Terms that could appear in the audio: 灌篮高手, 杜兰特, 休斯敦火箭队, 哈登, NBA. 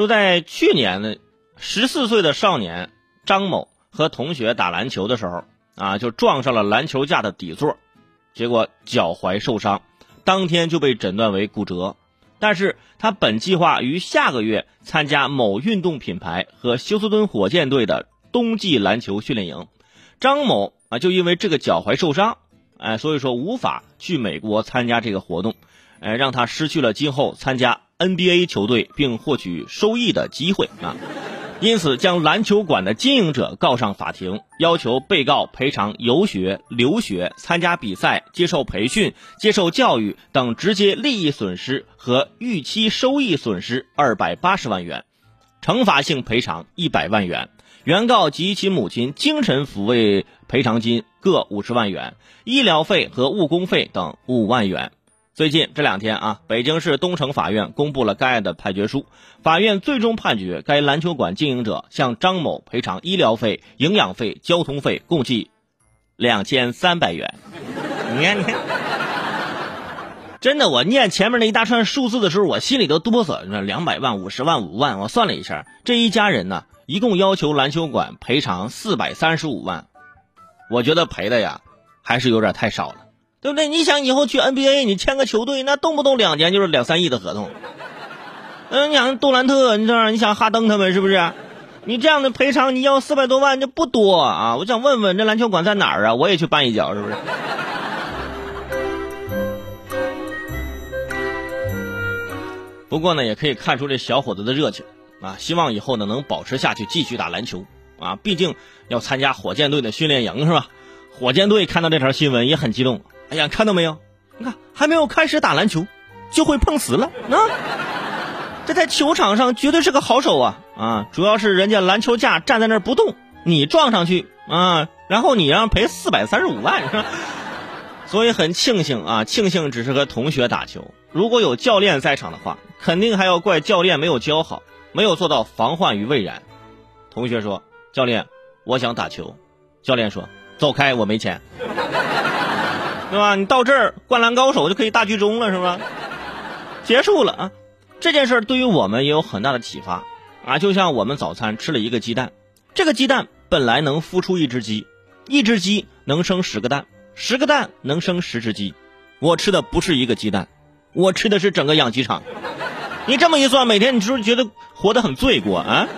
说在去年呢，14岁的少年张某和同学打篮球的时候啊，就撞上了篮球架的底座，结果脚踝受伤，当天就被诊断为骨折。但是他本计划于下个月参加某运动品牌和休斯敦火箭队的冬季篮球训练营。张某啊，就因为这个脚踝受伤，所以说无法去美国参加这个活动，让他失去了今后参加 NBA 球队并获取收益的机会啊。因此将篮球馆的经营者告上法庭，要求被告赔偿游学、留学、参加比赛、接受培训、接受教育等直接利益损失和预期收益损失280万元，惩罚性赔偿100万元，原告及其母亲精神抚慰赔偿金各50万元，医疗费和误工费等5万元。最近这两天啊，北京市东城法院公布了该案的判决书，法院最终判决该篮球馆经营者向张某赔偿医疗费、营养费、交通费共计2300元。你看，真的，我念前面那一大串数字的时候，我心里都哆嗦。200万、50万、5万，我算了一下，这一家人呢，一共要求篮球馆赔偿435万，我觉得赔的呀，还是有点太少了。对不对？你想以后去 NBA， 你签个球队，那动不动两年就是2-3亿的合同。你想杜兰特，你知道，你想哈登他们是不是？你这样的赔偿你要400多万，这不多啊！我想问问这篮球馆在哪儿啊？我也去搬一脚，是不是？不过呢，也可以看出这小伙子的热情啊！希望以后呢能保持下去，继续打篮球啊！毕竟要参加火箭队的训练营是吧？火箭队看到这条新闻也很激动。哎呀，看到没有？你看，还没有开始打篮球，就会碰瓷了啊！这在球场上绝对是个好手啊！啊，主要是人家篮球架站在那儿不动，你撞上去啊，然后你让赔435万是吧？所以很庆幸啊，庆幸只是和同学打球。如果有教练在场的话，肯定还要怪教练没有教好，没有做到防患于未然。同学说：“教练，我想打球。”教练说：“走开，我没钱。”对吧？你到这儿灌篮高手就可以大剧终了，是吧？结束了啊！这件事对于我们也有很大的启发啊！就像我们早餐吃了一个鸡蛋，这个鸡蛋本来能孵出一只鸡，一只鸡能生10个蛋，10个蛋能生10只鸡。我吃的不是一个鸡蛋，我吃的是整个养鸡场。你这么一算，每天你是不是觉得活得很罪过啊？